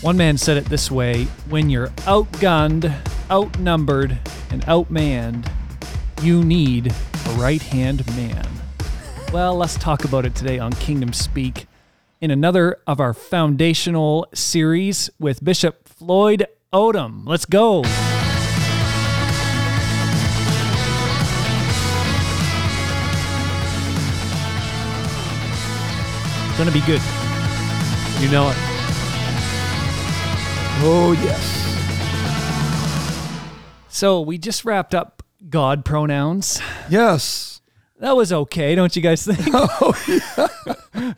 One man said it this way: when you're outgunned, outnumbered, and outmanned, you need a right-hand man. Well, let's talk about it today on Kingdom Speak in another of our foundational series with Bishop Floyd Odom. Let's go. It's going to be good. You know it. Oh, yes. So we just wrapped up God pronouns. Yes. That was okay, don't you guys think? Oh, yeah.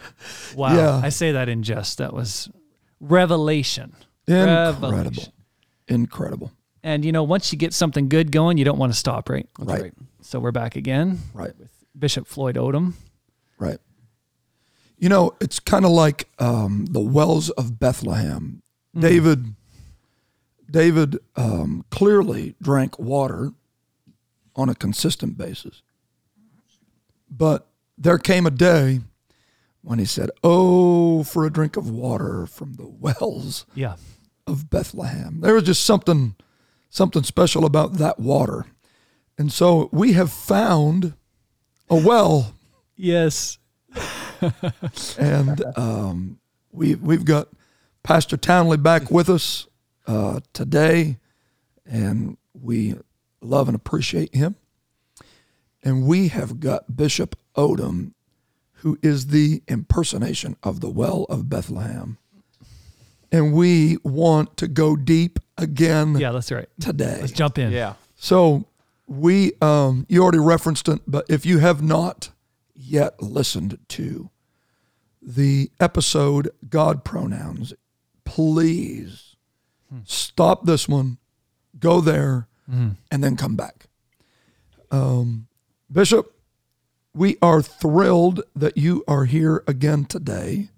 Wow. Yeah. I say that in jest. That was revelation. Incredible. Revelation. Incredible. And, you know, once you get something good going, you don't want to stop, right? That's right. So we're back again with Bishop Floyd Odom. Right. You know, it's kind of like the wells of Bethlehem. David clearly drank water on a consistent basis. But there came a day when he said, "Oh, for a drink of water from the wells of Bethlehem." There was just something special about that water. And so we have found a well. Yes. And we've got Pastor Townley back with us today, and we love and appreciate him. And we have got Bishop Odom, who is the impersonation of the well of Bethlehem. And we want to go deep again. Yeah, that's right. Today. Let's jump in. Yeah. So we, you already referenced it, but if you have not yet listened to the episode God Pronouns, please stop this one, go there, and then come back. Bishop, we are thrilled that you are here again today.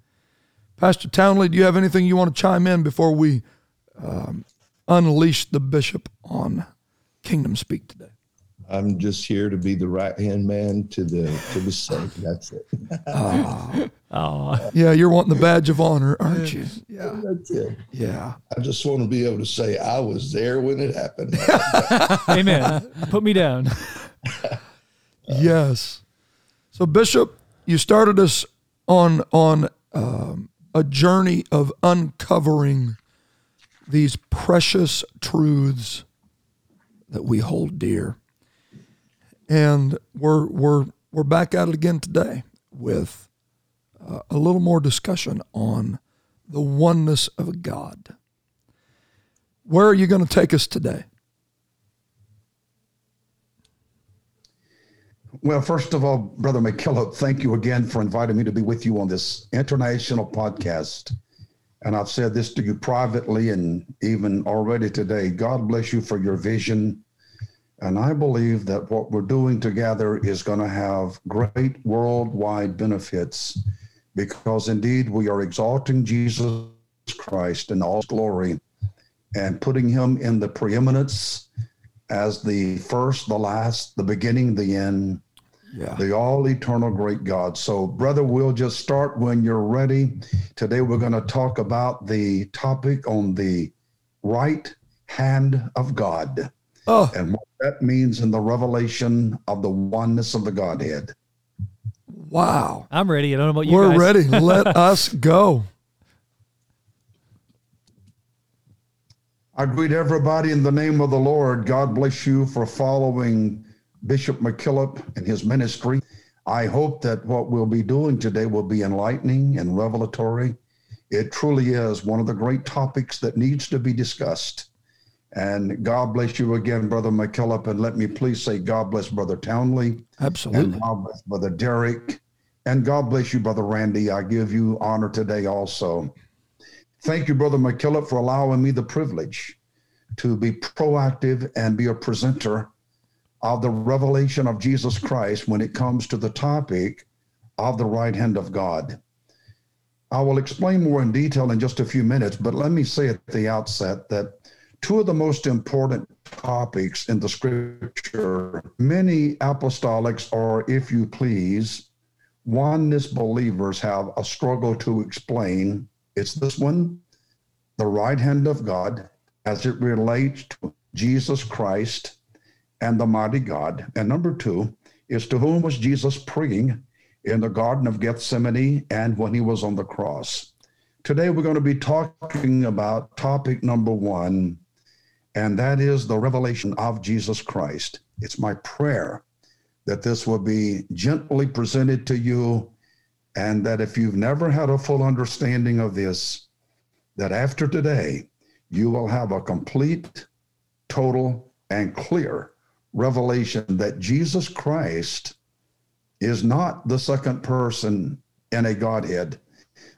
Pastor Townley, do you have anything you want to chime in before we unleash the bishop on Kingdom Speak today? I'm just here to be the right-hand man to the saint. That's it. Yeah, you're wanting the badge of honor, aren't you? Yeah, that's it. Yeah. I just want to be able to say I was there when it happened. Amen. Put me down. Yes. So, Bishop, you started us on a journey of uncovering these precious truths that we hold dear. And we're back at it again today with a little more discussion on the oneness of God. Where are you going to take us today? Well, first of all, Brother McKillop, thank you again for inviting me to be with you on this international podcast. And I've said this to you privately and even already today. God bless you for your vision. And I believe that what we're doing together is going to have great worldwide benefits, because indeed we are exalting Jesus Christ in all his glory and putting him in the preeminence as the first, the last, the beginning, the end, the all-eternal great God. So, brother, we'll just start when you're ready. Today we're going to talk about the topic on the right hand of God. Oh. And what that means in the revelation of the oneness of the Godhead. Wow. I'm ready. I don't know about you guys. We're ready. Let us go. I greet everybody in the name of the Lord. God bless you for following Bishop McKillop and his ministry. I hope that what we'll be doing today will be enlightening and revelatory. It truly is one of the great topics that needs to be discussed. And God bless you again, Brother McKillop. And let me please say, God bless Brother Townley. Absolutely. And God bless Brother Derek. And God bless you, Brother Randy. I give you honor today also. Thank you, Brother McKillop, for allowing me the privilege to be proactive and be a presenter of the revelation of Jesus Christ when it comes to the topic of the right hand of God. I will explain more in detail in just a few minutes, but let me say at the outset that two of the most important topics in the scripture, many apostolics, or if you please, oneness believers have a struggle to explain. It's this one, the right hand of God as it relates to Jesus Christ and the mighty God. And number two is, to whom was Jesus praying in the Garden of Gethsemane and when he was on the cross? Today we're going to be talking about topic number one, and that is the revelation of Jesus Christ. It's my prayer that this will be gently presented to you, and that if you've never had a full understanding of this, that after today, you will have a complete, total, and clear revelation that Jesus Christ is not the second person in a Godhead,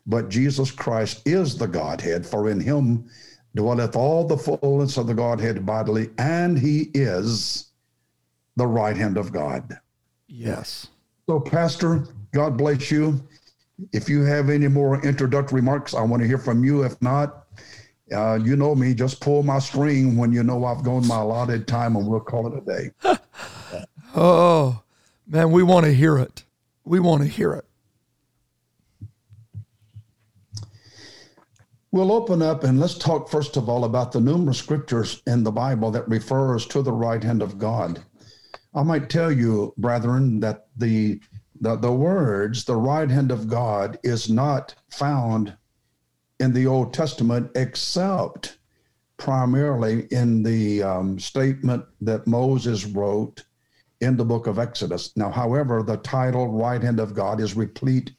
but Jesus Christ is the Godhead, for in him dwelleth all the fullness of the Godhead bodily, and he is the right hand of God. Yes. So, Pastor, God bless you. If you have any more introductory remarks, I want to hear from you. If not, you know me, just pull my string when you know I've gone my allotted time, and we'll call it a day. Oh, man, we want to hear it. We want to hear it. We'll open up and let's talk, first of all, about the numerous scriptures in the Bible that refers to the right hand of God. I might tell you, brethren, that the words, the right hand of God, is not found in the Old Testament, except primarily in the statement that Moses wrote in the book of Exodus. Now, however, the title right hand of God is replete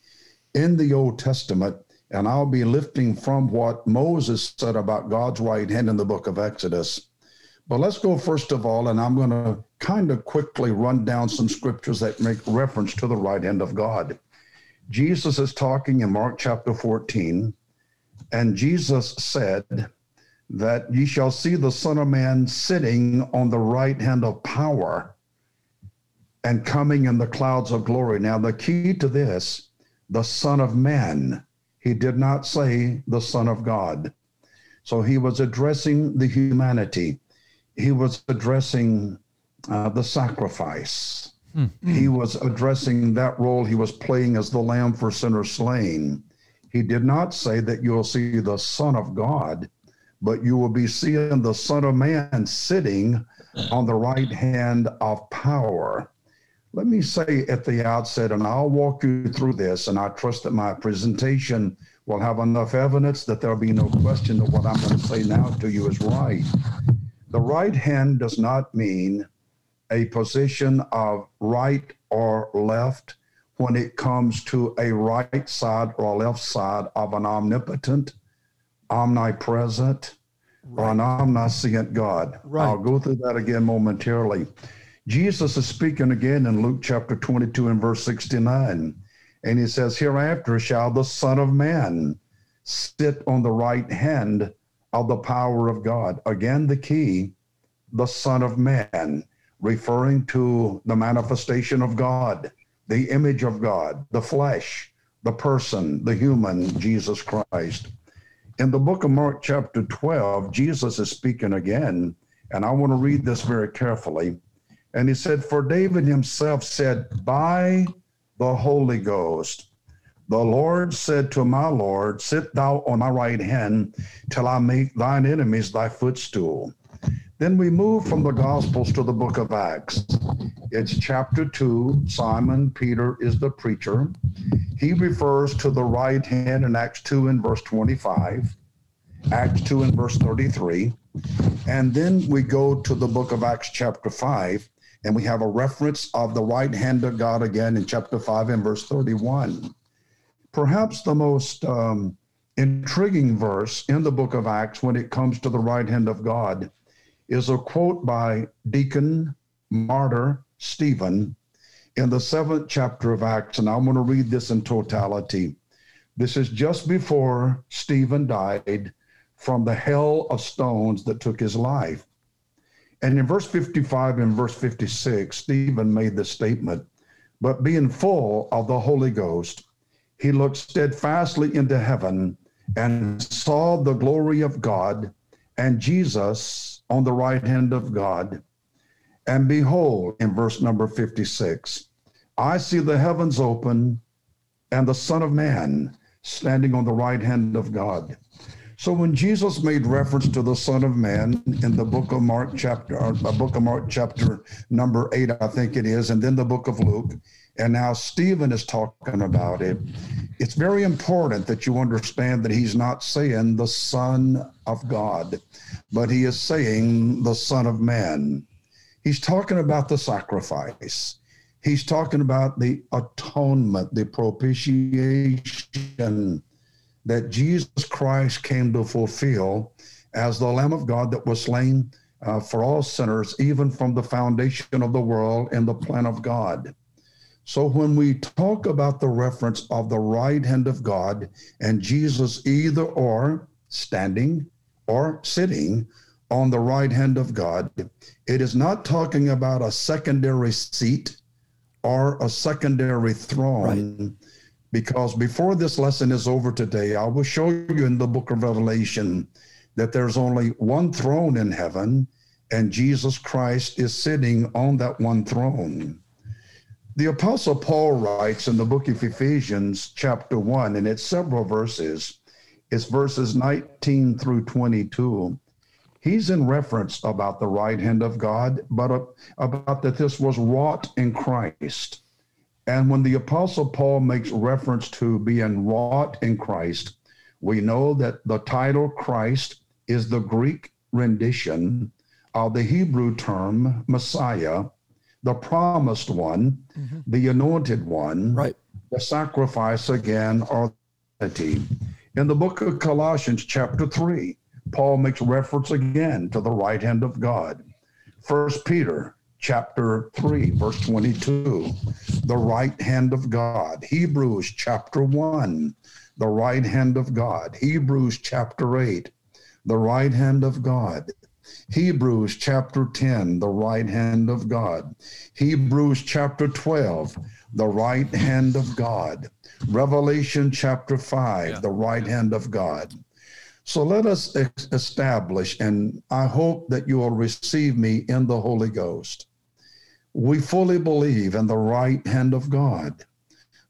in the Old Testament, and I'll be lifting from what Moses said about God's right hand in the book of Exodus. But let's go first of all, and I'm going to kind of quickly run down some scriptures that make reference to the right hand of God. Jesus is talking in Mark chapter 14, and Jesus said that ye shall see the Son of Man sitting on the right hand of power and coming in the clouds of glory. Now, the key to this, the Son of Man, he did not say the Son of God. So he was addressing the humanity. He was addressing the sacrifice. Mm-hmm. He was addressing that role he was playing as the Lamb for sinners slain. He did not say that you'll see the Son of God, but you will be seeing the Son of Man sitting on the right hand of power. Let me say at the outset, and I'll walk you through this, and I trust that my presentation will have enough evidence that there'll be no question that what I'm going to say now to you is right. The right hand does not mean a position of right or left when it comes to a right side or left side of an omnipotent, omnipresent, or an omniscient God. Right. I'll go through that again momentarily. Jesus is speaking again in Luke chapter 22 and verse 69, and he says, hereafter shall the Son of Man sit on the right hand of the power of God. Again, the key, the Son of Man, referring to the manifestation of God, the image of God, the flesh, the person, the human, Jesus Christ. In the book of Mark chapter 12, Jesus is speaking again, and I want to read this very carefully. And he said, for David himself said, by the Holy Ghost, the Lord said to my Lord, sit thou on my right hand till I make thine enemies thy footstool. Then we move from the Gospels to the book of Acts. It's chapter 2. Simon Peter is the preacher. He refers to the right hand in Acts 2 and verse 25, Acts 2 and verse 33. And then we go to the book of Acts chapter 5, and we have a reference of the right hand of God again in chapter 5 and verse 31. Perhaps the most intriguing verse in the book of Acts when it comes to the right hand of God is a quote by Deacon Martyr Stephen in the 7th chapter of Acts, and I'm going to read this in totality. This is just before Stephen died from the hail of stones that took his life. And in verse 55 and verse 56, Stephen made this statement, but being full of the Holy Ghost, he looked steadfastly into heaven and saw the glory of God and Jesus on the right hand of God. And behold, in verse number 56, I see the heavens open and the Son of Man standing on the right hand of God. So when Jesus made reference to the Son of Man in the book of Mark chapter, or the book of Mark chapter number 8, I think it is, and then the book of Luke, and now Stephen is talking about it, it's very important that you understand that he's not saying the Son of God, but he is saying the Son of Man. He's talking about the sacrifice. He's talking about the atonement, the propitiation that Jesus Christ came to fulfill as the Lamb of God that was slain for all sinners, even from the foundation of the world and the plan of God. So when we talk about the reference of the right hand of God and Jesus either or standing or sitting on the right hand of God, it is not talking about a secondary seat or a secondary throne. Right. Because before this lesson is over today, I will show you in the book of Revelation that there's only one throne in heaven, and Jesus Christ is sitting on that one throne. The Apostle Paul writes in the book of Ephesians chapter 1, and it's several verses. It's verses 19 through 22. He's in reference about the right hand of God, but about that this was wrought in Christ. And when the Apostle Paul makes reference to being wrought in Christ, we know that the title Christ is the Greek rendition of the Hebrew term Messiah, the promised one, the anointed one, right, the sacrifice again, or the In the book of Colossians chapter 3, Paul makes reference again to the right hand of God. 1 Peter chapter 3, verse 22, the right hand of God. Hebrews chapter 1, the right hand of God. Hebrews chapter 8, the right hand of God. Hebrews chapter 10, the right hand of God. Hebrews chapter 12, the right hand of God. Revelation chapter 5, the right hand of God. So let us establish, and I hope that you will receive me in the Holy Ghost. We fully believe in the right hand of God,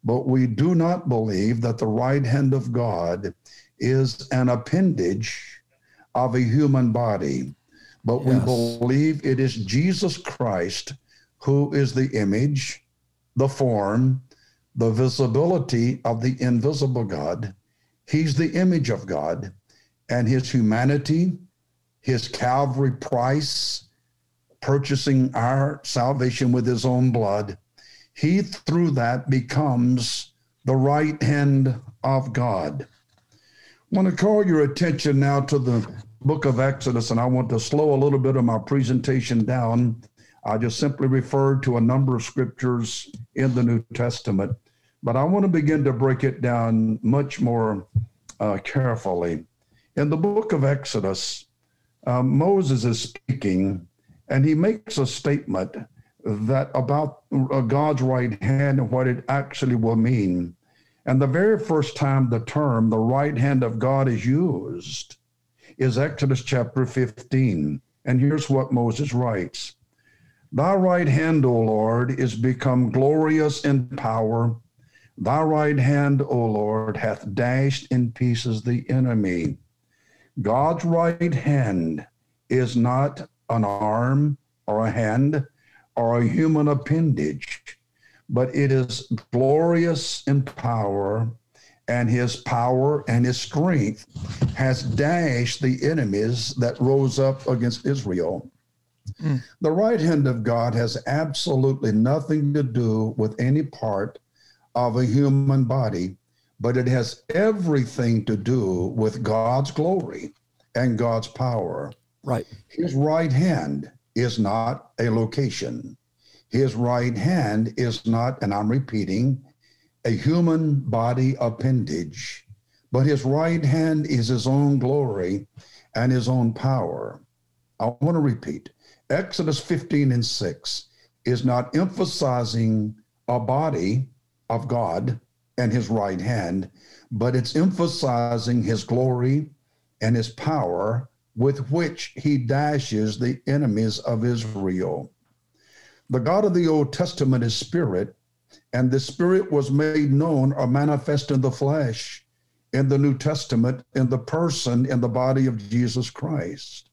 but we do not believe that the right hand of God is an appendage of a human body, but we believe it is Jesus Christ who is the image, the form, the visibility of the invisible God. He's the image of God. And his humanity, his Calvary price, purchasing our salvation with his own blood, he through that becomes the right hand of God. I want to call your attention now to the book of Exodus, and I want to slow a little bit of my presentation down. I just simply referred to a number of scriptures in the New Testament, but I want to begin to break it down much more carefully. In the book of Exodus, Moses is speaking, and he makes a statement that about God's right hand and what it actually will mean. And the very first time the term, the right hand of God, is used is Exodus chapter 15. And here's what Moses writes. Thy right hand, O Lord, is become glorious in power. Thy right hand, O Lord, hath dashed in pieces the enemy. God's right hand is not an arm or a hand or a human appendage, but it is glorious in power and his strength has dashed the enemies that rose up against Israel. The right hand of God has absolutely nothing to do with any part of a human body, but it has everything to do with God's glory and God's power. Right. His right hand is not a location. His right hand is not, and I'm repeating, a human body appendage, but his right hand is his own glory and his own power. I want to repeat, Exodus 15 and 6 is not emphasizing a body of God and his right hand, but it's emphasizing his glory and his power with which he dashes the enemies of Israel. The God of the Old Testament is spirit, and the spirit was made known or manifest in the flesh in the New Testament in the person in the body of Jesus Christ.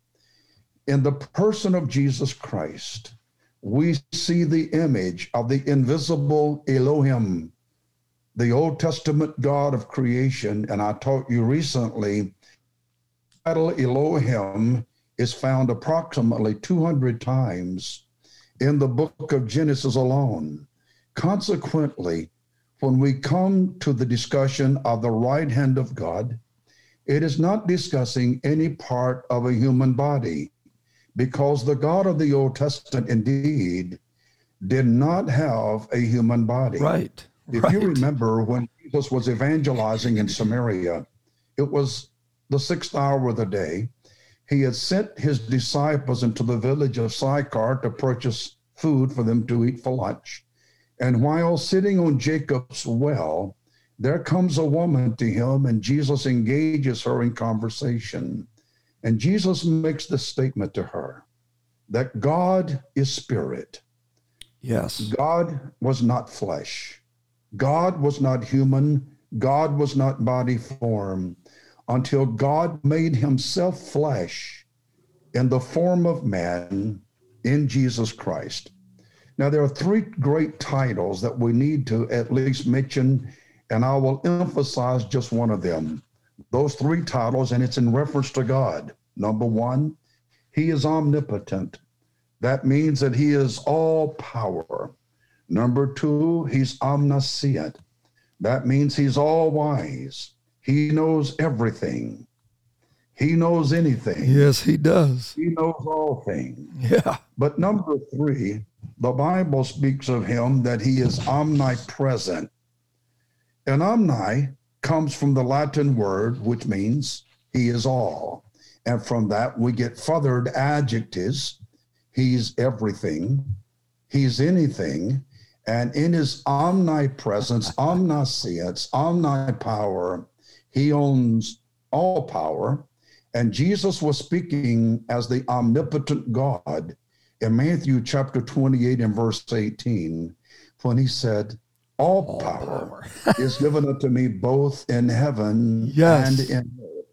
In the person of Jesus Christ, we see the image of the invisible Elohim, the Old Testament God of creation. And I taught you recently, the title Elohim is found approximately 200 times in the book of Genesis alone. Consequently, when we come to the discussion of the right hand of God, it is not discussing any part of a human body, because the God of the Old Testament indeed did not have a human body. Right. If you remember, when Jesus was evangelizing in Samaria, it was the 6th hour of the day. He had sent his disciples into the village of Sychar to purchase food for them to eat for lunch. And while sitting on Jacob's well, there comes a woman to him, and Jesus engages her in conversation. And Jesus makes the statement to her that God is spirit. Yes. God was not flesh. God was not human. God was not body form until God made himself flesh in the form of man in Jesus Christ. Now, there are three great titles that we need to at least mention, and I will emphasize just one of them. Those three titles, and it's in reference to God. Number one, he is omnipotent. That means that he is all power. Number two, he's omniscient. That means he's all wise. He knows everything. He knows anything. Yes, he does. He knows all things. Yeah. But number three, the Bible speaks of him that he is omnipresent. And omni comes from the Latin word, which means he is all. And from that, we get furthered adjectives. He's everything. He's anything. And in his omnipresence, omniscience, omnipower, he owns all power. And Jesus was speaking as the omnipotent God in Matthew chapter 28 and verse 18, when he said, all power is given unto me both in heaven and in earth.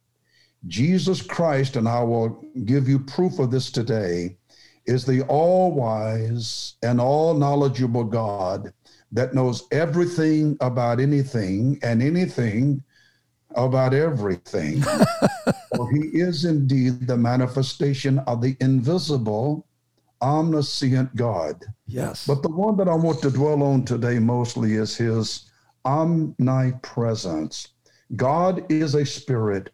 Jesus Christ, and I will give you proof of this today, is the all-wise and all-knowledgeable God that knows everything about anything and anything about everything. For he is indeed the manifestation of the invisible, omniscient God. Yes. But the one that I want to dwell on today mostly is his omnipresence. God is a spirit,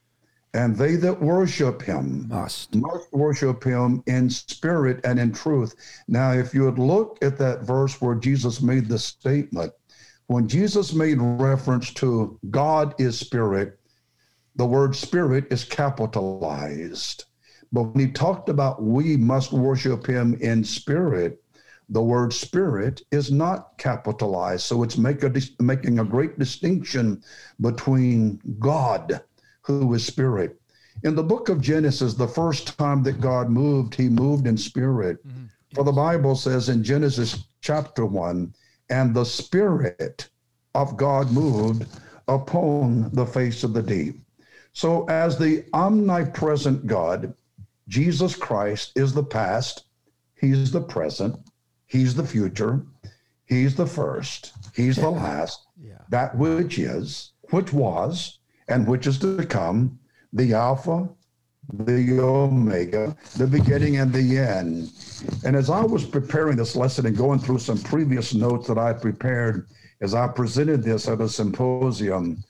and they that worship him must worship him in spirit and in truth. Now, if you would look at that verse where Jesus made the statement, when Jesus made reference to God is spirit, the word spirit is capitalized. But when he talked about we must worship him in spirit, the word spirit is not capitalized. So it's making a great distinction between God, who is spirit. In the book of Genesis, the first time that God moved, he moved in spirit. Mm-hmm. For the Bible says in Genesis chapter 1, and the Spirit of God moved upon the face of the deep. So as the omnipresent God, Jesus Christ is the past, he's the present, he's the future, he's the first, he's the last, that which is, which was, and which is to come, the Alpha, the Omega, the beginning and the end. And as I was preparing this lesson and going through some previous notes that I prepared as I presented this at a symposium,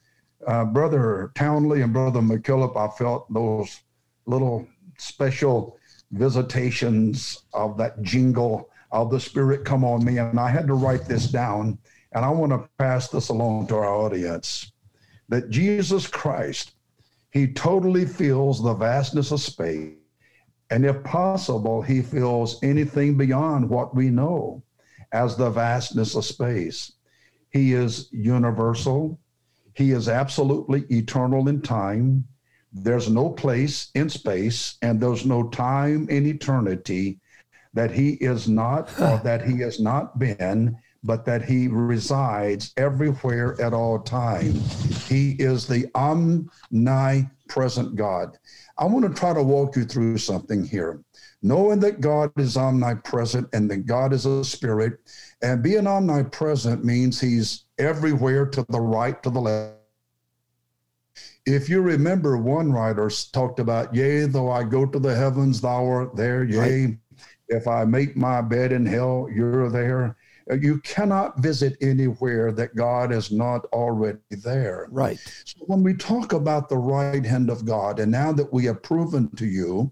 Brother Townley and Brother McKillop, I felt those little special visitations of that jingle of the Spirit come on me, and I had to write this down, and I want to pass this along to our audience, that Jesus Christ, he totally feels the vastness of space, and if possible, he feels anything beyond what we know as the vastness of space. He is universal. He is absolutely eternal in time. There's no place in space, and there's no time in eternity that he is not or that he has not been, but that he resides everywhere at all times. He is the omnipresent God. I want to try to walk you through something here. Knowing that God is omnipresent and that God is a spirit, and being omnipresent means he's everywhere, to the right, to the left. If you remember, one writer talked about, yea, though I go to the heavens, thou art there. Yea, right. If I make my bed in hell, you're there. You cannot visit anywhere that God is not already there. Right. So when we talk about the right hand of God, and now that we have proven to you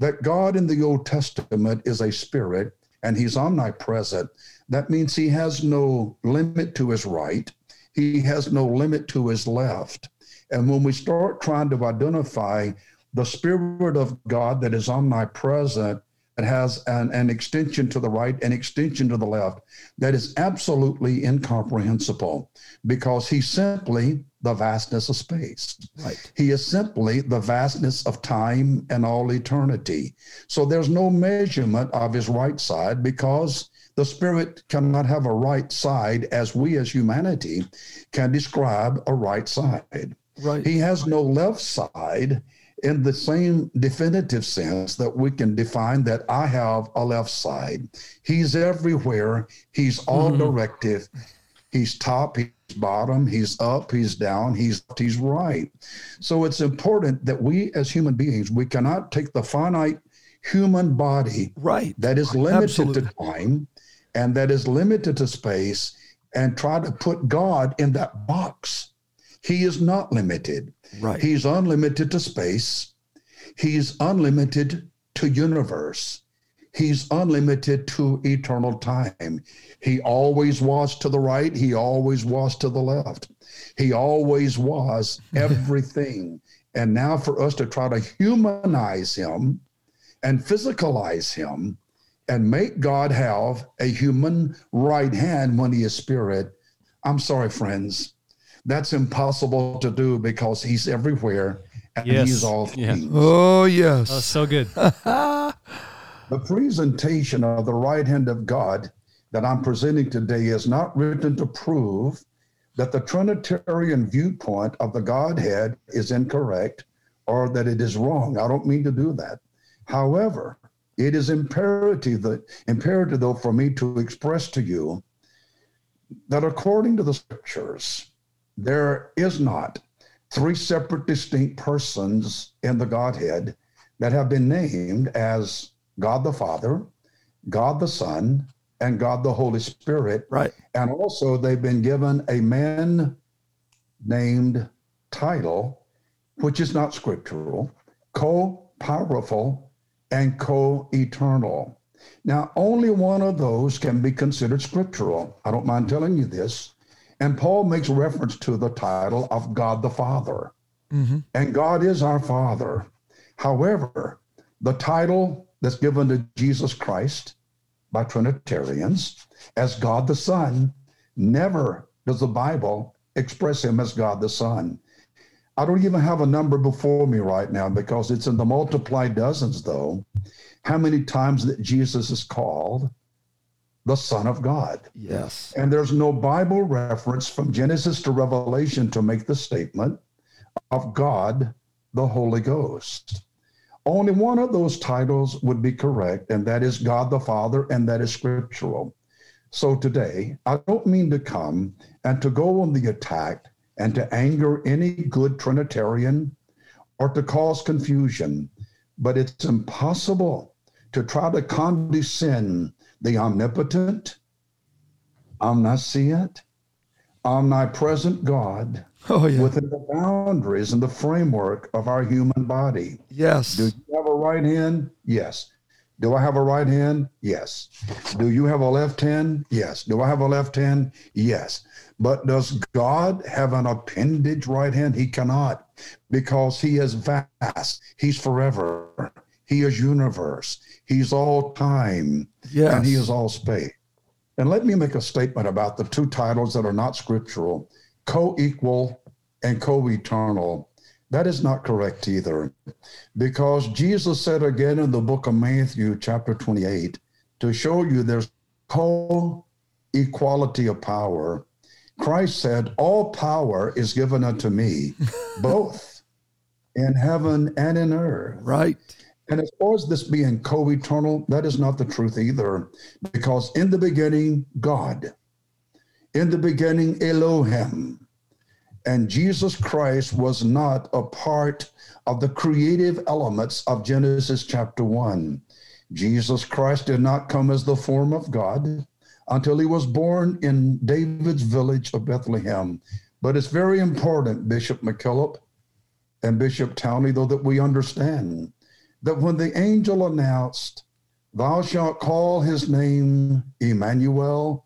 that God in the Old Testament is a spirit and he's omnipresent, that means he has no limit to his right. He has no limit to his left. And when we start trying to identify the spirit of God that is omnipresent, it has an extension to the right, an extension to the left, that is absolutely incomprehensible, because he's simply the vastness of space. Right. He is simply the vastness of time and all eternity. So there's no measurement of his right side, because the spirit cannot have a right side as we as humanity can describe a right side. Right. He has no left side, in the same definitive sense that we can define that I have a left side. He's everywhere. He's all directive. He's top, he's bottom, he's up, he's down, he's right. So it's important that we as human beings, we cannot take the finite human body that is limited to time and that is limited to space and try to put God in that box. He is not limited. Right. He's unlimited to space. He's unlimited to universe. He's unlimited to eternal time. He always was to the right. He always was to the left. He always was everything. And now for us to try to humanize him and physicalize him and make God have a human right hand when he is spirit, I'm sorry, friends. That's impossible to do, because he's everywhere and he's all things. Yeah. Oh, yes. Oh, so good. The presentation of the right hand of God that I'm presenting today is not written to prove that the Trinitarian viewpoint of the Godhead is incorrect or that it is wrong. I don't mean to do that. However, it is imperative, though, for me to express to you that according to the scriptures, there is not three separate distinct persons in the Godhead that have been named as God the Father, God the Son, and God the Holy Spirit. Right. And also they've been given a man-named title, which is not scriptural, co-powerful and co-eternal. Now, only one of those can be considered scriptural. I don't mind telling you this. And Paul makes reference to the title of God the Father. Mm-hmm. And God is our Father. However, the title that's given to Jesus Christ by Trinitarians as God the Son, never does the Bible express him as God the Son. I don't even have a number before me right now, because it's in the multiplied dozens, though, how many times that Jesus is called the Son of God. Yes. And there's no Bible reference from Genesis to Revelation to make the statement of God, the Holy Ghost. Only one of those titles would be correct, and that is God the Father, and that is scriptural. So today, I don't mean to come and to go on the attack and to anger any good Trinitarian or to cause confusion, but it's impossible to try to condescend the omnipotent, omniscient, omnipresent God within the boundaries and the framework of our human body. Yes. Do you have a right hand? Yes. Do I have a right hand? Yes. Do you have a left hand? Yes. Do I have a left hand? Yes. But does God have an appendage right hand? He cannot, because he is vast. He's forever. He is universe. He's all time. Yes. And he is all space. And let me make a statement about the two titles that are not scriptural, co-equal and co-eternal. That is not correct either, because Jesus said again in the book of Matthew, chapter 28, to show you there's co equality of power. Christ said, all power is given unto me, both in heaven and in earth. Right. And as far as this being co-eternal, that is not the truth either, because in the beginning, God, in the beginning, Elohim, and Jesus Christ was not a part of the creative elements of Genesis chapter 1. Jesus Christ did not come as the form of God until he was born in David's village of Bethlehem. But it's very important, Bishop McKillop and Bishop Townley, though, that we understand that when the angel announced, thou shalt call his name Emmanuel,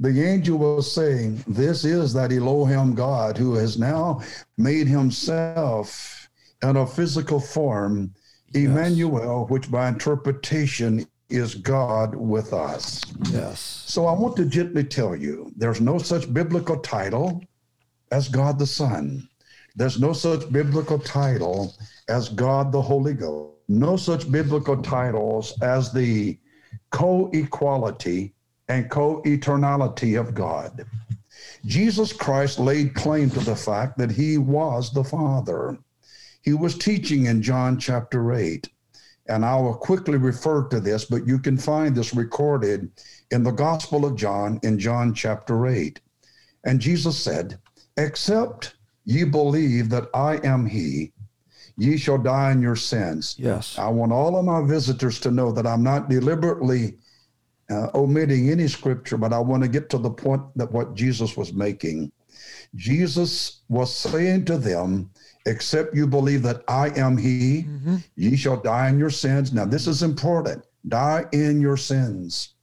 the angel was saying, this is that Elohim God who has now made himself in a physical form, yes. Emmanuel, which by interpretation is God with us. Yes. So I want to gently tell you, there's no such biblical title as God the Son. There's no such biblical title as God the Holy Ghost. No such biblical titles as the co-equality and co-eternality of God. Jesus Christ laid claim to the fact that he was the Father. He was teaching in John chapter 8. And I will quickly refer to this, but you can find this recorded in the Gospel of John, in John chapter 8. And Jesus said, except ye believe that I am he, ye shall die in your sins. Yes. I want all of my visitors to know that I'm not deliberately omitting any scripture, but I want to get to the point that what Jesus was making. Jesus was saying to them, except you believe that I am he, mm-hmm. ye shall die in your sins. Now, this is important. Die in your sins.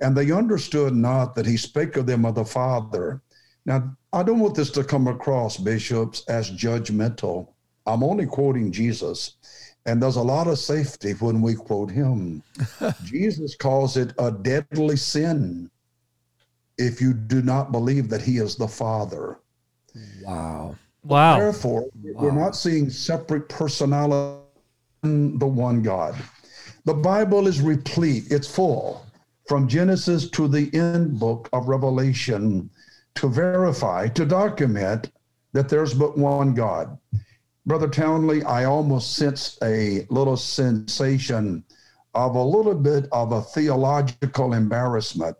And they understood not that he spake of them of the Father. Now, I don't want this to come across, bishops, as judgmental. I'm only quoting Jesus. And there's a lot of safety when we quote him. Jesus calls it a deadly sin if you do not believe that he is the Father. Wow. Wow. Therefore, wow. We're not seeing separate personality in the one God. The Bible is replete. It's full from Genesis to the end book of Revelation to verify, to document that there's but one God. Brother Townley, I almost sense a little sensation of a little bit of a theological embarrassment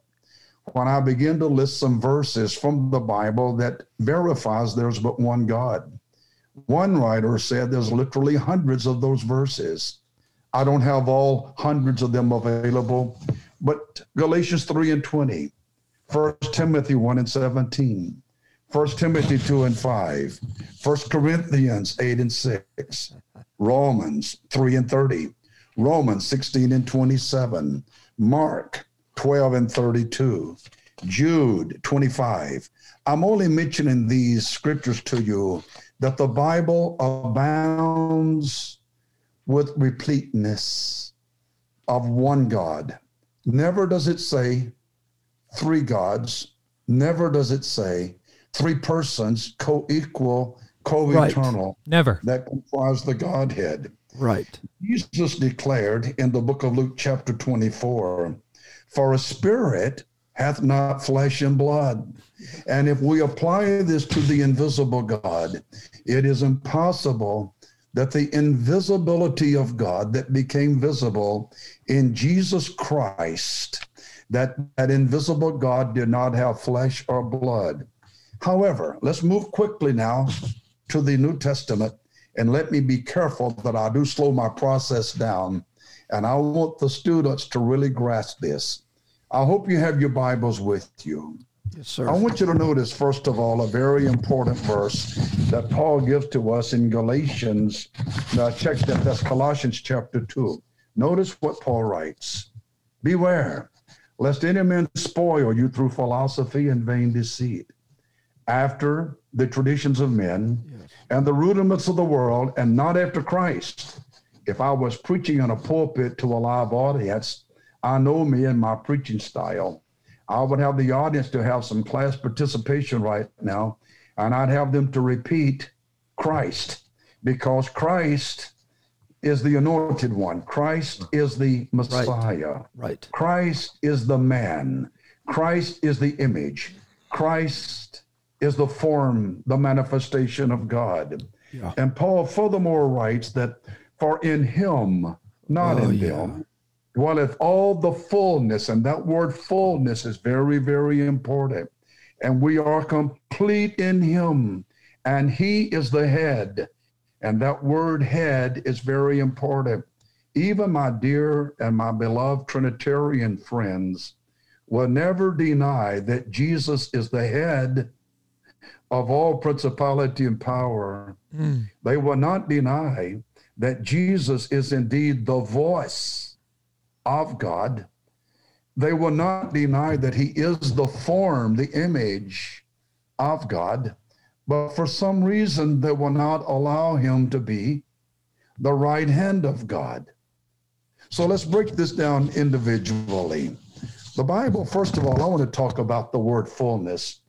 when I begin to list some verses from the Bible that verifies there's but one God. One writer said there's literally hundreds of those verses. I don't have all hundreds of them available, but Galatians 3:20, 1 Timothy 1:17, 1 Timothy 2:5, 1 Corinthians 8:6, Romans 3:30, Romans 16:27, Mark 12:32, Jude 25. I'm only mentioning these scriptures to you that the Bible abounds with repleteness of one God. Never does it say three gods. Never does it say three persons co-equal, co-eternal. Right. Never. That comprise the Godhead. Right. Jesus declared in the book of Luke chapter 24, for a spirit hath not flesh and blood. And if we apply this to the invisible God, it is impossible that the invisibility of God that became visible in Jesus Christ, that invisible God did not have flesh or blood. However, let's move quickly now to the New Testament, and let me be careful that I do slow my process down. And I want the students to really grasp this. I hope you have your Bibles with you. Yes, sir. I want you to notice, first of all, a very important verse that Paul gives to us in Galatians. Now, check that. That's Colossians chapter 2. Notice what Paul writes. Beware, lest any man spoil you through philosophy and vain deceit, after the traditions of men, yes, and the rudiments of the world, and not after Christ. If I was preaching in a pulpit to a live audience, I know me and my preaching style. I would have the audience to have some class participation right now, and I'd have them to repeat Christ, because Christ is the anointed one. Christ is the Messiah. Right. Christ is the man. Christ is the image. Christ is the form, the manifestation of God. Yeah. And Paul furthermore writes that, for in him, not in them, dwelleth all the fullness. And that word fullness is very, very important. And we are complete in him. And he is the head. And that word head is very important. Even my dear and my beloved Trinitarian friends will never deny that Jesus is the head of all principality and power. Mm. They will not deny that Jesus is indeed the voice of God. They will not deny that he is the form, the image of God. But for some reason, they will not allow him to be the right hand of God. So let's break this down individually. The Bible, first of all, I want to talk about the word fullness.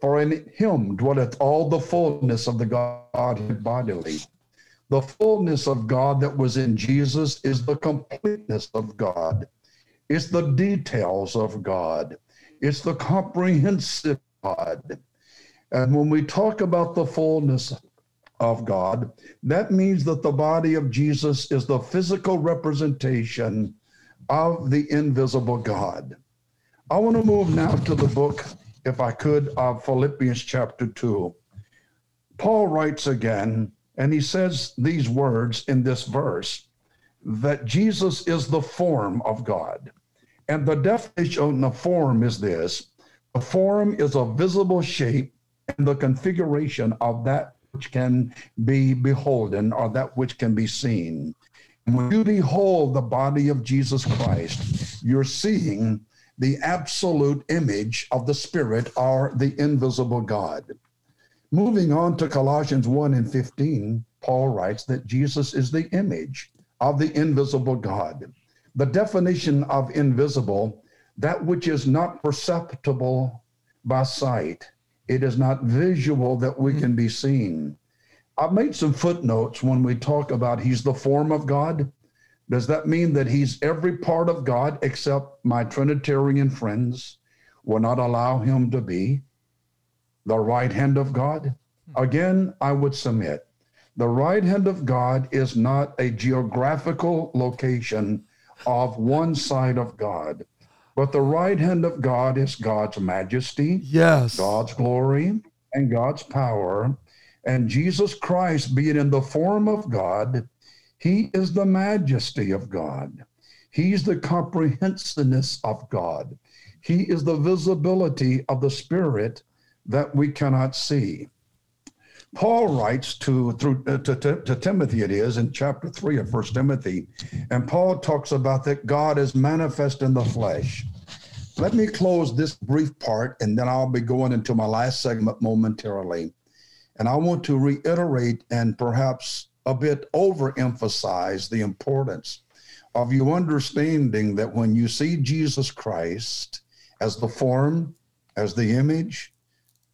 For in him dwelleth all the fullness of the Godhead bodily. The fullness of God that was in Jesus is the completeness of God. It's the details of God. It's the comprehensive God. And when we talk about the fullness of God, that means that the body of Jesus is the physical representation of the invisible God. I want to move now to the book, if I could, of Philippians chapter 2. Paul writes again, and he says these words in this verse, that Jesus is the form of God. And the definition of form is this: the form is a visible shape and the configuration of that which can be beholden, or that which can be seen. And when you behold the body of Jesus Christ, you're seeing the absolute image of the Spirit, or the invisible God. Moving on to Colossians 1:15, Paul writes that Jesus is the image of the invisible God. The definition of invisible, that which is not perceptible by sight. It is not visual that we can be seen. I've made some footnotes when we talk about he's the form of God. Does that mean that he's every part of God, except my Trinitarian friends will not allow him to be the right hand of God? Again, I would submit, the right hand of God is not a geographical location of one side of God. But the right hand of God is God's majesty, yes, God's glory, and God's power. And Jesus Christ, being in the form of God, he is the majesty of God. He's the comprehensiveness of God. He is the visibility of the Spirit that we cannot see. Paul writes to Timothy, it is, in chapter 3 of 1 Timothy, and Paul talks about that God is manifest in the flesh. Let me close this brief part, and then I'll be going into my last segment momentarily. And I want to reiterate and perhaps a bit overemphasize the importance of you understanding that when you see Jesus Christ as the form, as the image,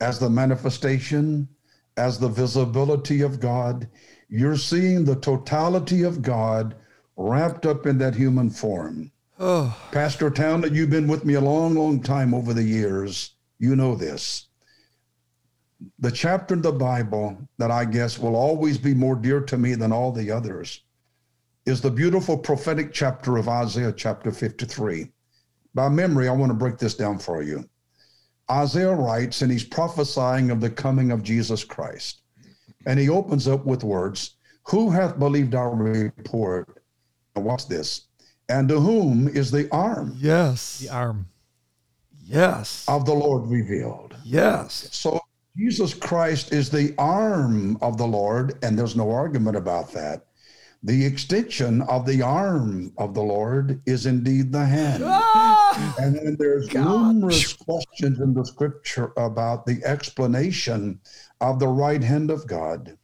as the manifestation, as the visibility of God, you're seeing the totality of God wrapped up in that human form. Oh. Pastor Townley, you've been with me a long, long time over the years. You know this. The chapter in the Bible that I guess will always be more dear to me than all the others is the beautiful prophetic chapter of Isaiah, chapter 53. By memory, I want to break this down for you. Isaiah writes, and he's prophesying of the coming of Jesus Christ. And he opens up with words, "Who hath believed our report?" And watch this. "And to whom is the arm?" Yes. The arm. Yes. "Of the Lord revealed." Yes. So Jesus Christ is the arm of the Lord, and there's no argument about that. The extension of the arm of the Lord is indeed the hand. Ah, and then there's numerous questions in the scripture about the explanation of the right hand of God.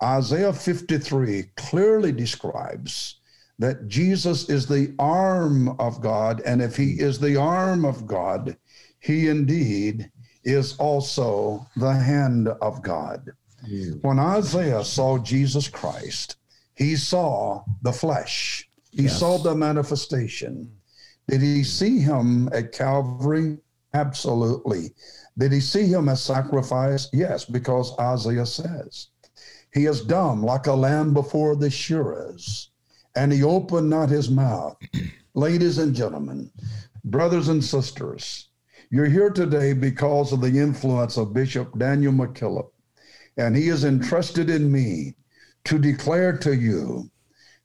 Isaiah 53 clearly describes that Jesus is the arm of God, and if he is the arm of God, he indeed is also the hand of God. Yeah. When Isaiah saw Jesus Christ, he saw the flesh. He saw the manifestation. Did he see him at Calvary? Absolutely. Did he see him as sacrifice? Yes, because Isaiah says, he is dumb like a lamb before the shearers, and he opened not his mouth. Ladies and gentlemen, brothers and sisters, you're here today because of the influence of Bishop Daniel McKillop, and he is entrusted in me to declare to you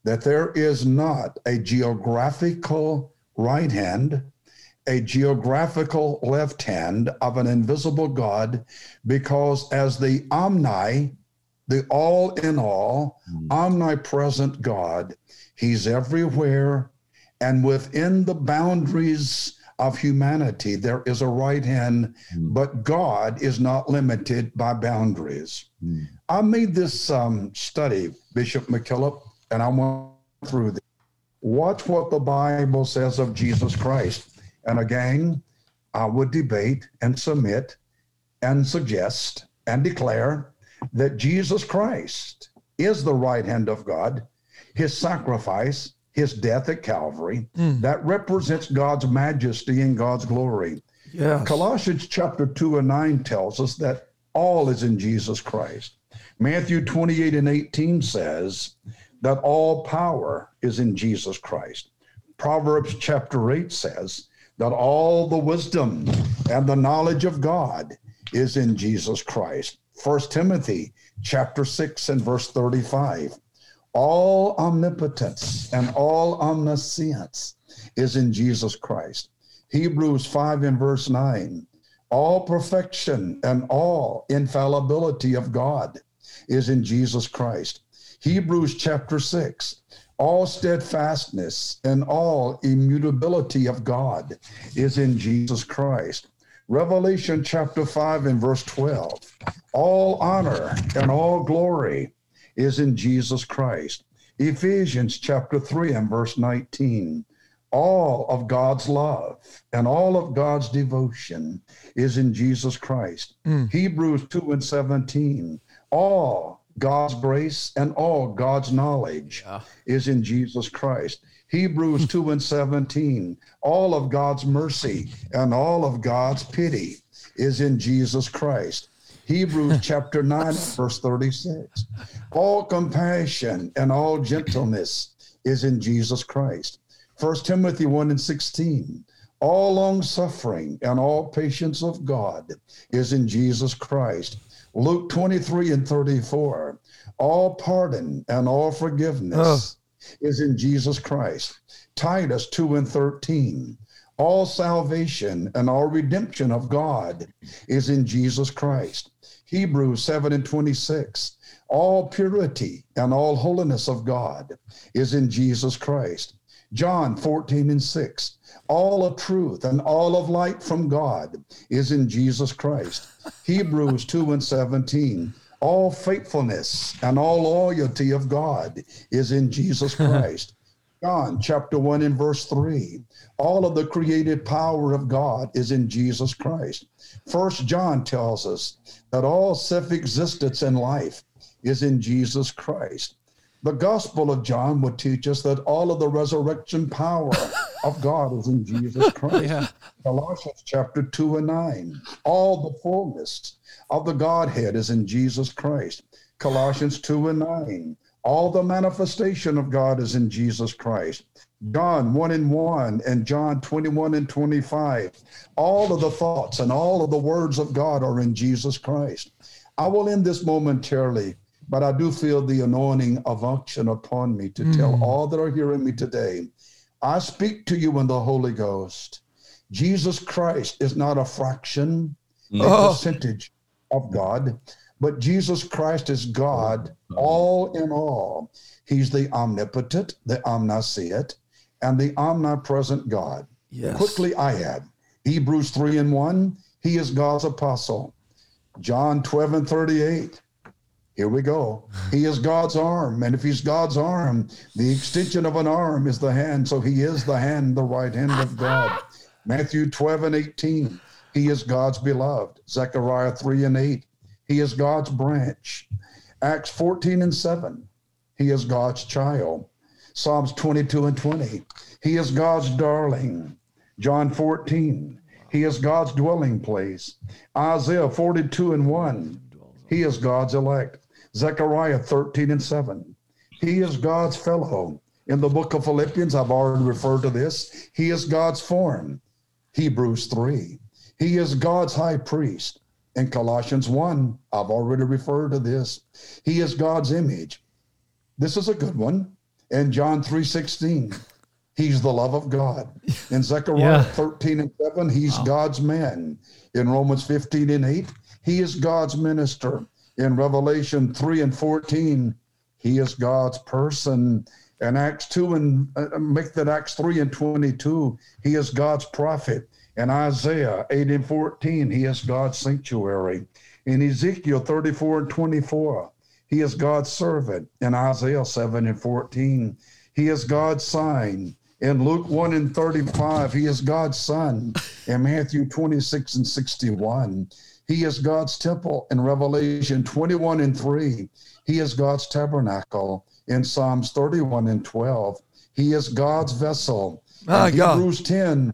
that there is not a geographical right hand, a geographical left hand of an invisible God, because as the omni, the all in all, omnipresent God, he's everywhere, and within the boundaries of humanity, there is a right hand, but God is not limited by boundaries. I made this study, Bishop McKillop, and I went through this. Watch what the Bible says of Jesus Christ. And again, I would debate and submit and suggest and declare that Jesus Christ is the right hand of God. His sacrifice, his death at Calvary, that represents God's majesty and God's glory. Yes. Colossians chapter 2:9 tells us that all is in Jesus Christ. Matthew 28:18 says that all power is in Jesus Christ. Proverbs chapter 8 says that all the wisdom and the knowledge of God is in Jesus Christ. 1 Timothy chapter 6:35. All omnipotence and all omniscience is in Jesus Christ. Hebrews 5:9, all perfection and all infallibility of God is in Jesus Christ. Hebrews chapter 6, all steadfastness and all immutability of God is in Jesus Christ. Revelation chapter 5:12, all honor and all glory is in Jesus Christ. Ephesians chapter 3:19, all of God's love and all of God's devotion is in Jesus Christ. Hebrews 2:17, all God's grace and all God's knowledge is in Jesus Christ. Hebrews 2:17, all of God's mercy and all of God's pity is in Jesus Christ. Hebrews chapter 9:36, all compassion and all gentleness is in Jesus Christ. 1 Timothy 1:16, all long suffering and all patience of God is in Jesus Christ. Luke 23:34, all pardon and all forgiveness is in Jesus Christ. Titus 2:13, all salvation and all redemption of God is in Jesus Christ. Hebrews 7:26, all purity and all holiness of God is in Jesus Christ. John 14:6, all of truth and all of light from God is in Jesus Christ. Hebrews 2:17, all faithfulness and all loyalty of God is in Jesus Christ. John chapter 1:3, all of the creative power of God is in Jesus Christ. 1 John tells us that all self-existence in life is in Jesus Christ. The Gospel of John would teach us that all of the resurrection power of God is in Jesus Christ. Colossians chapter 2:9, all the fullness of the Godhead is in Jesus Christ. Colossians 2:9, all the manifestation of God is in Jesus Christ. John 1:1 and John 21:25. All of the thoughts and all of the words of God are in Jesus Christ. I will end this momentarily, but I do feel the anointing of unction upon me to tell all that are hearing me today. I speak to you in the Holy Ghost. Jesus Christ is not a fraction, a percentage of God. But Jesus Christ is God, all in all. He's the omnipotent, the omniscient, and the omnipresent God. Yes. Quickly I add, Hebrews 3:1, he is God's apostle. John 12:38, here we go. He is God's arm, and if he's God's arm, the extension of an arm is the hand, so he is the hand, the right hand of God. Matthew 12:18, he is God's beloved. Zechariah 3:8. He is God's branch. Acts 14:7. He is God's child. Psalms 22:20. He is God's darling. John 14. He is God's dwelling place. Isaiah 42:1, he is God's elect. Zechariah 13:7, he is God's fellow. In the book of Philippians, I've already referred to this. He is God's form, Hebrews 3. He is God's high priest. In Colossians 1, I've already referred to this. He is God's image. This is a good one. In John 3:16, he's the love of God. In Zechariah 13:7, he's God's man. In Romans 15:8, he is God's minister. In Revelation 3:14, he is God's person. And Acts 2 and make that Acts 3:22, he is God's prophet. And Isaiah 8:14, he is God's sanctuary. In Ezekiel 34:24, he is God's servant. In Isaiah 7:14, he is God's sign. In Luke 1:35, he is God's son. In Matthew 26:61, he is God's temple. In Revelation 21:3, he is God's tabernacle. In Psalms 31:12, he is God's vessel. In Hebrews 10,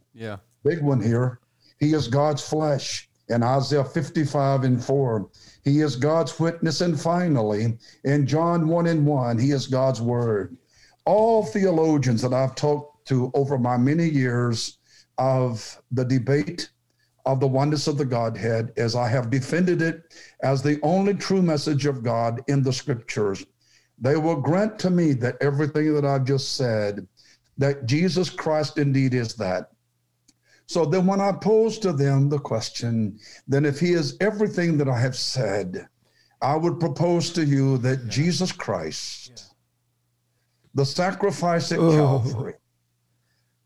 big one here, he is God's flesh. In Isaiah 55:4, he is God's witness. And finally, in John 1:1, he is God's word. All theologians that I've talked to over my many years of the debate of the oneness of the Godhead, as I have defended it as the only true message of God in the scriptures, they will grant to me that everything that I've just said, that Jesus Christ indeed is that. So then when I pose to them the question, then if he is everything that I have said, I would propose to you that Jesus Christ, the sacrifice at Calvary,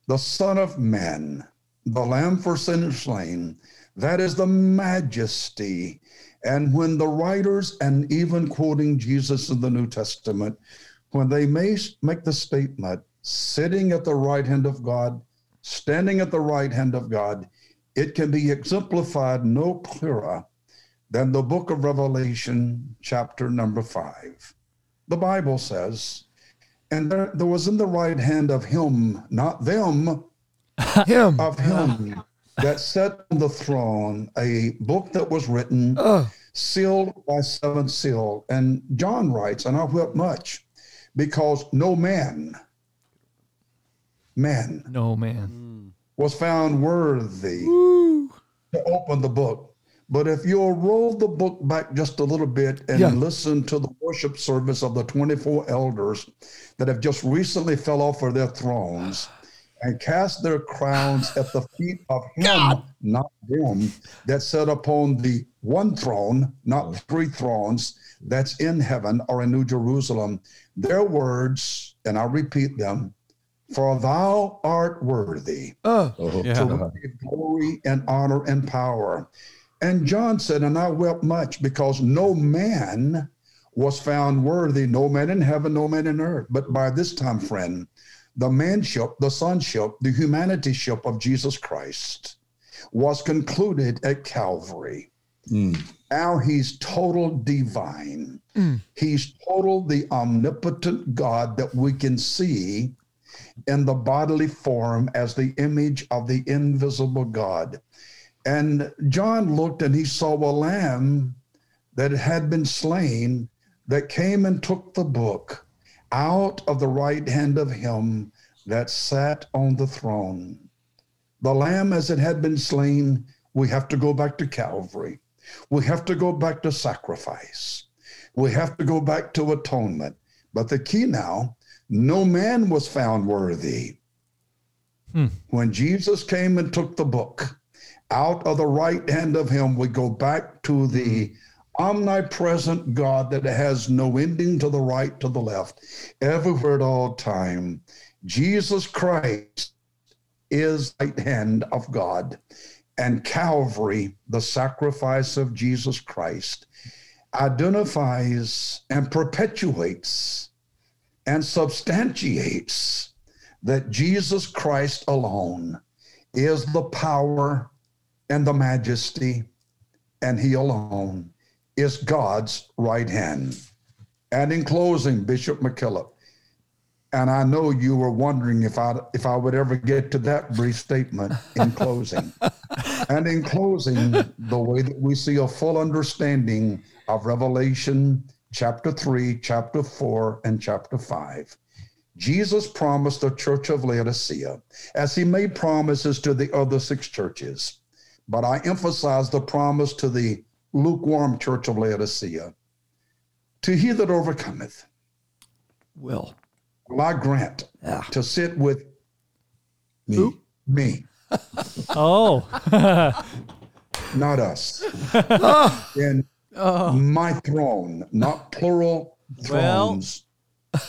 the Son of Man, the Lamb for sin slain, that is the majesty. And when the writers, and even quoting Jesus in the New Testament, when they make the statement, sitting at the right hand of God, standing at the right hand of God, it can be exemplified no clearer than the book of Revelation, chapter number 5. The Bible says, and there was in the right hand of him, not them, him, of him, that sat on the throne, a book that was written, sealed by seven seal. And John writes, and I wept much, because no man was found worthy to open the book. But if you'll roll the book back just a little bit and listen to the worship service of the 24 elders that have just recently fell off of their thrones, and cast their crowns at the feet of him, not them, that sat upon the one throne, not three thrones, that's in heaven or in New Jerusalem. Their words, and I repeat them, for thou art worthy to receive glory and honor and power. And John said, and I wept much, because no man was found worthy, no man in heaven, no man in earth. But by this time, friend, the manship, the sonship, the humanityship of Jesus Christ was concluded at Calvary. Now he's total divine. He's total the omnipotent God that we can see in the bodily form as the image of the invisible God. And John looked and he saw a lamb that had been slain that came and took the book out of the right hand of him that sat on the throne. The lamb as it had been slain, we have to go back to Calvary. We have to go back to sacrifice. We have to go back to atonement. But the key now, no man was found worthy. When Jesus came and took the book out of the right hand of him, we go back to the omnipresent God that has no ending to the right, to the left, everywhere at all time. Jesus Christ is the right hand of God, and Calvary, the sacrifice of Jesus Christ, identifies and perpetuates and substantiates that Jesus Christ alone is the power and the majesty, and he alone is God's right hand. And in closing, Bishop McKillop, And I know you were wondering if I would ever get to that brief statement in closing. And in closing, the way that we see a full understanding of Revelation chapter 3, chapter 4, and chapter 5, Jesus promised the church of Laodicea, as he made promises to the other six churches. But I emphasize the promise to the lukewarm church of Laodicea. To he that overcometh, will I grant to sit with me. Who? Me. Oh. Not us. And my throne, not plural thrones.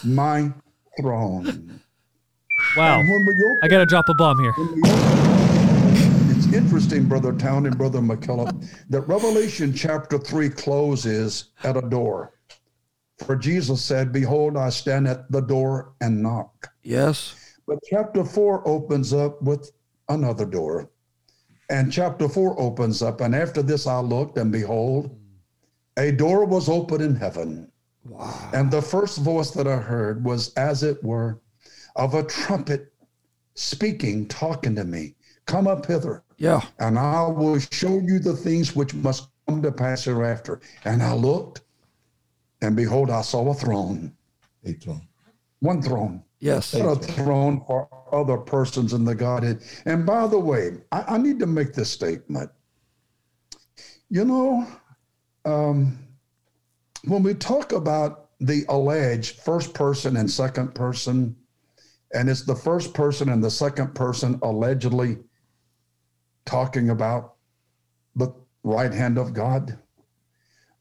My throne. Wow. I got to drop a bomb here. It's interesting, Brother Town and Brother McKillop, that Revelation chapter 3 closes at a door. For Jesus said, behold, I stand at the door and knock. Yes. But chapter 4 opens up with another door. And chapter 4 opens up. And after this I looked, and behold, a door was open in heaven. Wow. And the first voice that I heard was, as it were, of a trumpet speaking, talking to me. Come up hither. Yeah. And I will show you the things which must come to pass hereafter. And I looked, and behold, I saw a throne. A throne. One throne. Yes. Not a throne for other persons in the Godhead. And by the way, I need to make this statement. You know, when we talk about the alleged first person and second person, and it's the first person and the second person allegedly talking about the right hand of God,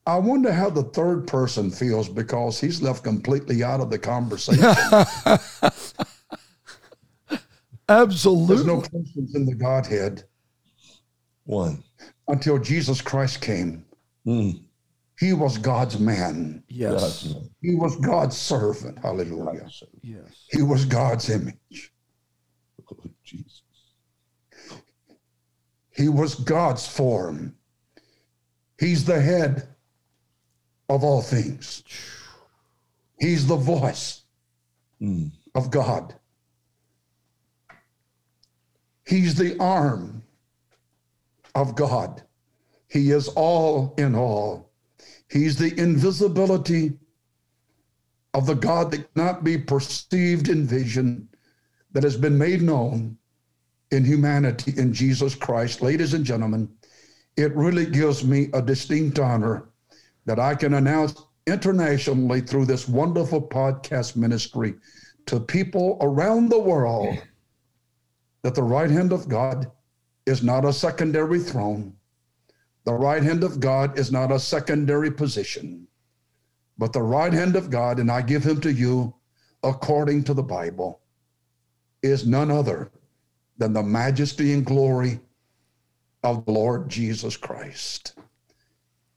I wonder how the third person feels, because he's left completely out of the conversation. Absolutely. There's no persons in the Godhead. One. Until Jesus Christ came. Mm. He was God's man. Yes. He was God's servant. Hallelujah. Yes. He was God's image. Oh, Jesus. He was God's form. He's the head of all things. He's the voice of God. He's the arm of God. He is all in all. He's the invisibility of the God that cannot be perceived in vision, that has been made known in humanity in Jesus Christ. Ladies and gentlemen, it really gives me a distinct honor that I can announce internationally through this wonderful podcast ministry to people around the world that the right hand of God is not a secondary throne. The right hand of God is not a secondary position, but the right hand of God, and I give him to you according to the Bible, is none other than the majesty and glory of the Lord Jesus Christ.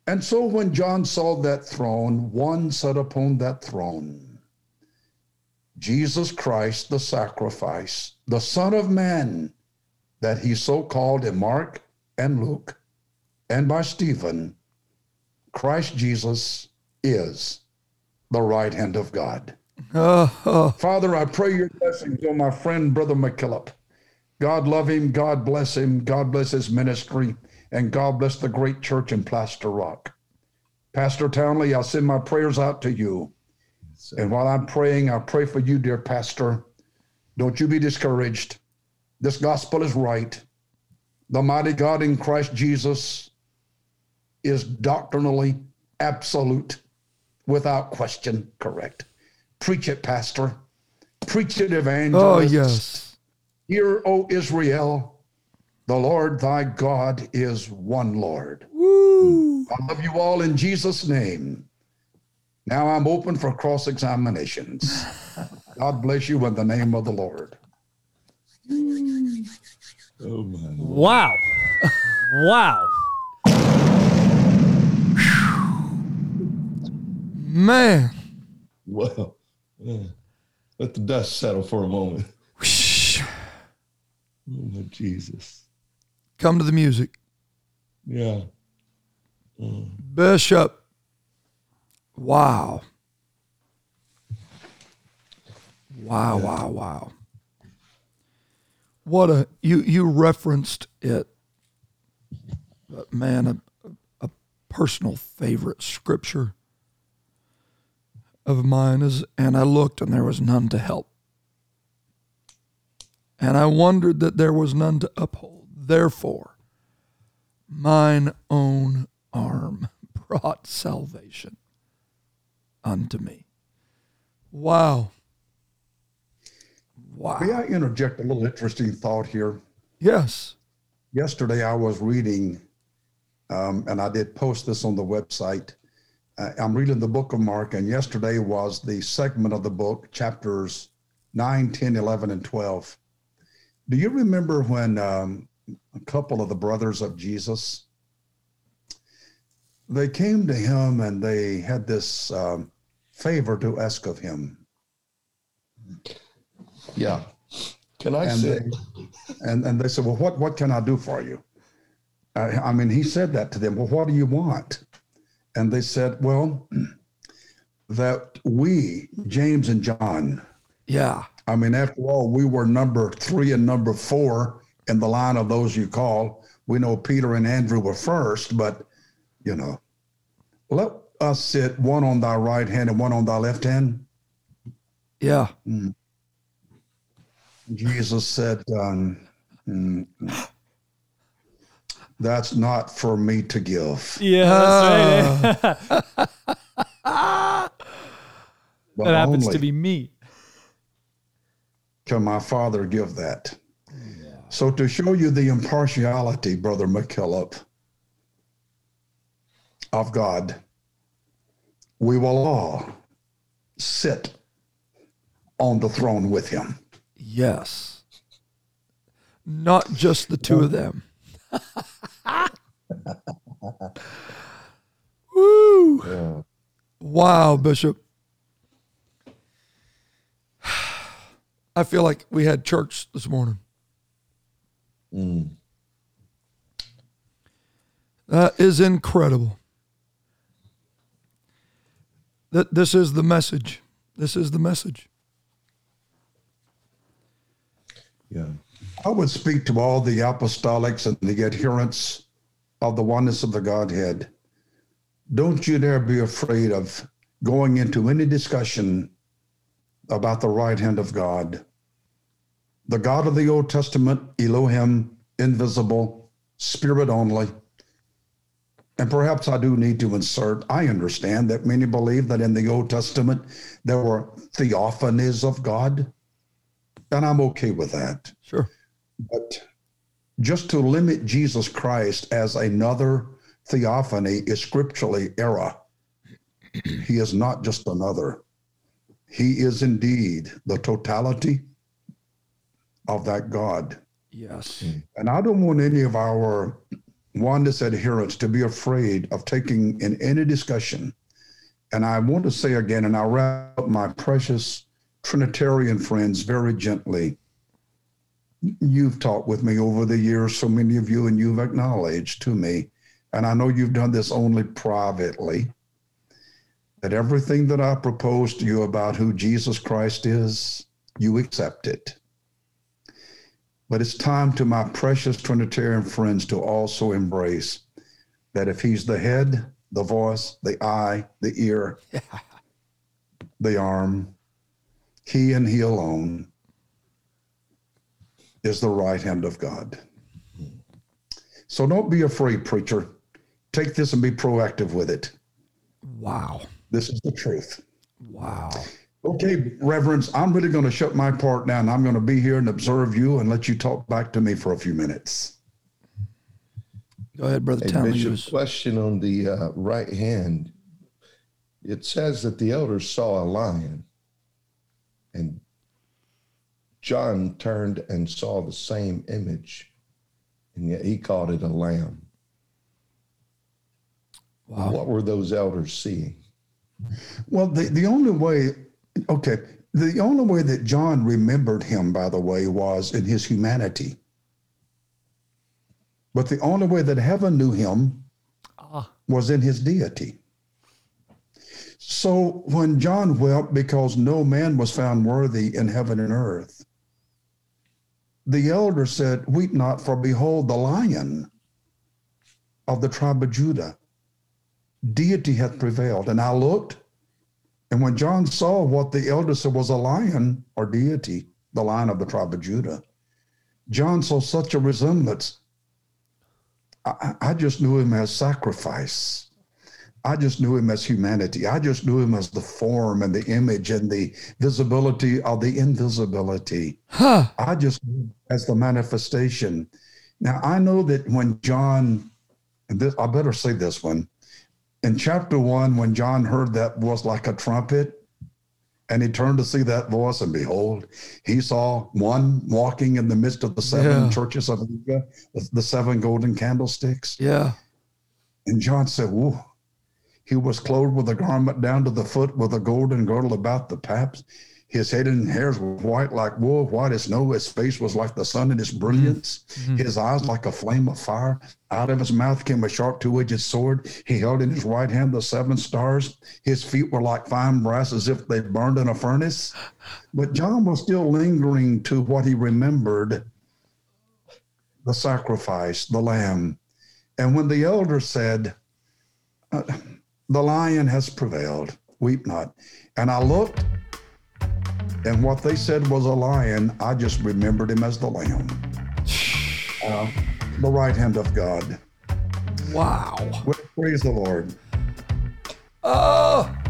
And so when John saw that throne, one sat upon that throne, Jesus Christ, the sacrifice, the Son of Man, that he so called in Mark and Luke and by Stephen. Christ Jesus is the right hand of God. Father, I pray your blessings on my friend, Brother McKillop. God love him. God bless him. God bless his ministry. And God bless the great church in Plaster Rock. Pastor Townley, I send my prayers out to you. Yes, and while I'm praying, I pray for you, dear pastor. Don't you be discouraged. This gospel is right. The mighty God in Christ Jesus is doctrinally absolute, without question, correct. Preach it, pastor. Preach it, evangelist. Oh, yes. Hear, O Israel, the Lord thy God is one Lord. Woo. I love you all in Jesus' name. Now I'm open for cross-examinations. God bless you in the name of the Lord. Oh my Lord. Wow. Wow. Man. Well, let the dust settle for a moment. Oh my Jesus. Come to the music. Yeah. Bishop. Wow. Wow, yeah. Wow, wow. What a, you referenced it, but man, a personal favorite scripture of mine is, and I looked and there was none to help. And I wondered that there was none to uphold. Therefore, mine own arm brought salvation unto me. Wow. Wow. May I interject a little interesting thought here? Yes. Yesterday I was reading, and I did post this on the website. I'm reading the book of Mark, and yesterday was the segment of the book, chapters 9, 10, 11, and 12. Do you remember when a couple of the brothers of Jesus, they came to him and they had this favor to ask of him? Yeah. Can I say? And they said, well, what can I do for you? I mean, he said that to them. Well, what do you want? And they said, well, that we, James and John. Yeah. I mean, after all, we were number 3 and number 4 in the line of those you call. We know Peter and Andrew were first, but, you know, let us sit one on thy right hand and one on thy left hand. Yeah. Mm. Jesus said, that's not for me to give. Yeah. That's right, eh? That happens to be me. Can my Father give that? Yeah. So to show you the impartiality, Brother McKillop, of God, we will all sit on the throne with him. Yes. Not just the two of them. Woo. Yeah. Wow, Bishop. I feel like we had church this morning. Mm. That is incredible. This is the message. This is the message. Yeah. I would speak to all the apostolics and the adherents of the oneness of the Godhead. Don't you dare be afraid of going into any discussion about the right hand of God. The God of the Old Testament, Elohim, invisible, spirit only. And perhaps I do need to insert, I understand that many believe that in the Old Testament there were theophanies of God. And I'm okay with that. Sure. But just to limit Jesus Christ as another theophany is scripturally error. He is not just another. He is indeed the totality of that God. Yes. And I don't want any of our oneness adherents to be afraid of taking in any discussion. And I want to say again, and I'll wrap up my precious Trinitarian friends very gently. You've talked with me over the years, so many of you, and you've acknowledged to me, and I know you've done this only privately, that everything that I proposed to you about who Jesus Christ is, you accept it. But it's time to my precious Trinitarian friends to also embrace that if he's the head, the voice, the eye, the ear, the arm, he and he alone is the right hand of God. So don't be afraid, preacher. Take this and be proactive with it. Wow. This is the truth. Wow. Okay, reverends, I'm really going to shut my part down. I'm going to be here and observe you and let you talk back to me for a few minutes. Go ahead, Brother Townley. Bishop, question on the right hand. It says that the elders saw a lion. And John turned and saw the same image, and yet he called it a lamb. Wow. What were those elders seeing? Well, the only way that John remembered him, by the way, was in his humanity. But the only way that heaven knew him was in his deity. So when John wept because no man was found worthy in heaven and earth, the elder said, weep not, for behold, the Lion of the tribe of Judah, deity hath prevailed. And I looked, and when John saw what the elder said was a lion or deity, the Lion of the tribe of Judah, John saw such a resemblance. I just knew him as sacrifice. I just knew him as humanity. I just knew him as the form and the image and the visibility of the invisibility. Huh. I just knew him as the manifestation. Now, I know that when John, I better say this one, in chapter 1, when John heard that voice like a trumpet, and he turned to see that voice, and behold, he saw one walking in the midst of the seven churches of Asia, the seven golden candlesticks. Yeah. And John said, whoa. He was clothed with a garment down to the foot, with a golden girdle about the paps. His head and hairs were white like wool, white as snow. His face was like the sun in its brilliance. Mm-hmm. His eyes like a flame of fire. Out of his mouth came a sharp two-edged sword. He held in his right hand the seven stars. His feet were like fine brass, as if they burned in a furnace. But John was still lingering to what he remembered, the sacrifice, the Lamb. And when the elder said, the Lion has prevailed, weep not. And I looked, and what they said was a lion. I just remembered him as the Lamb, the right hand of God. Wow. Praise the Lord. Oh,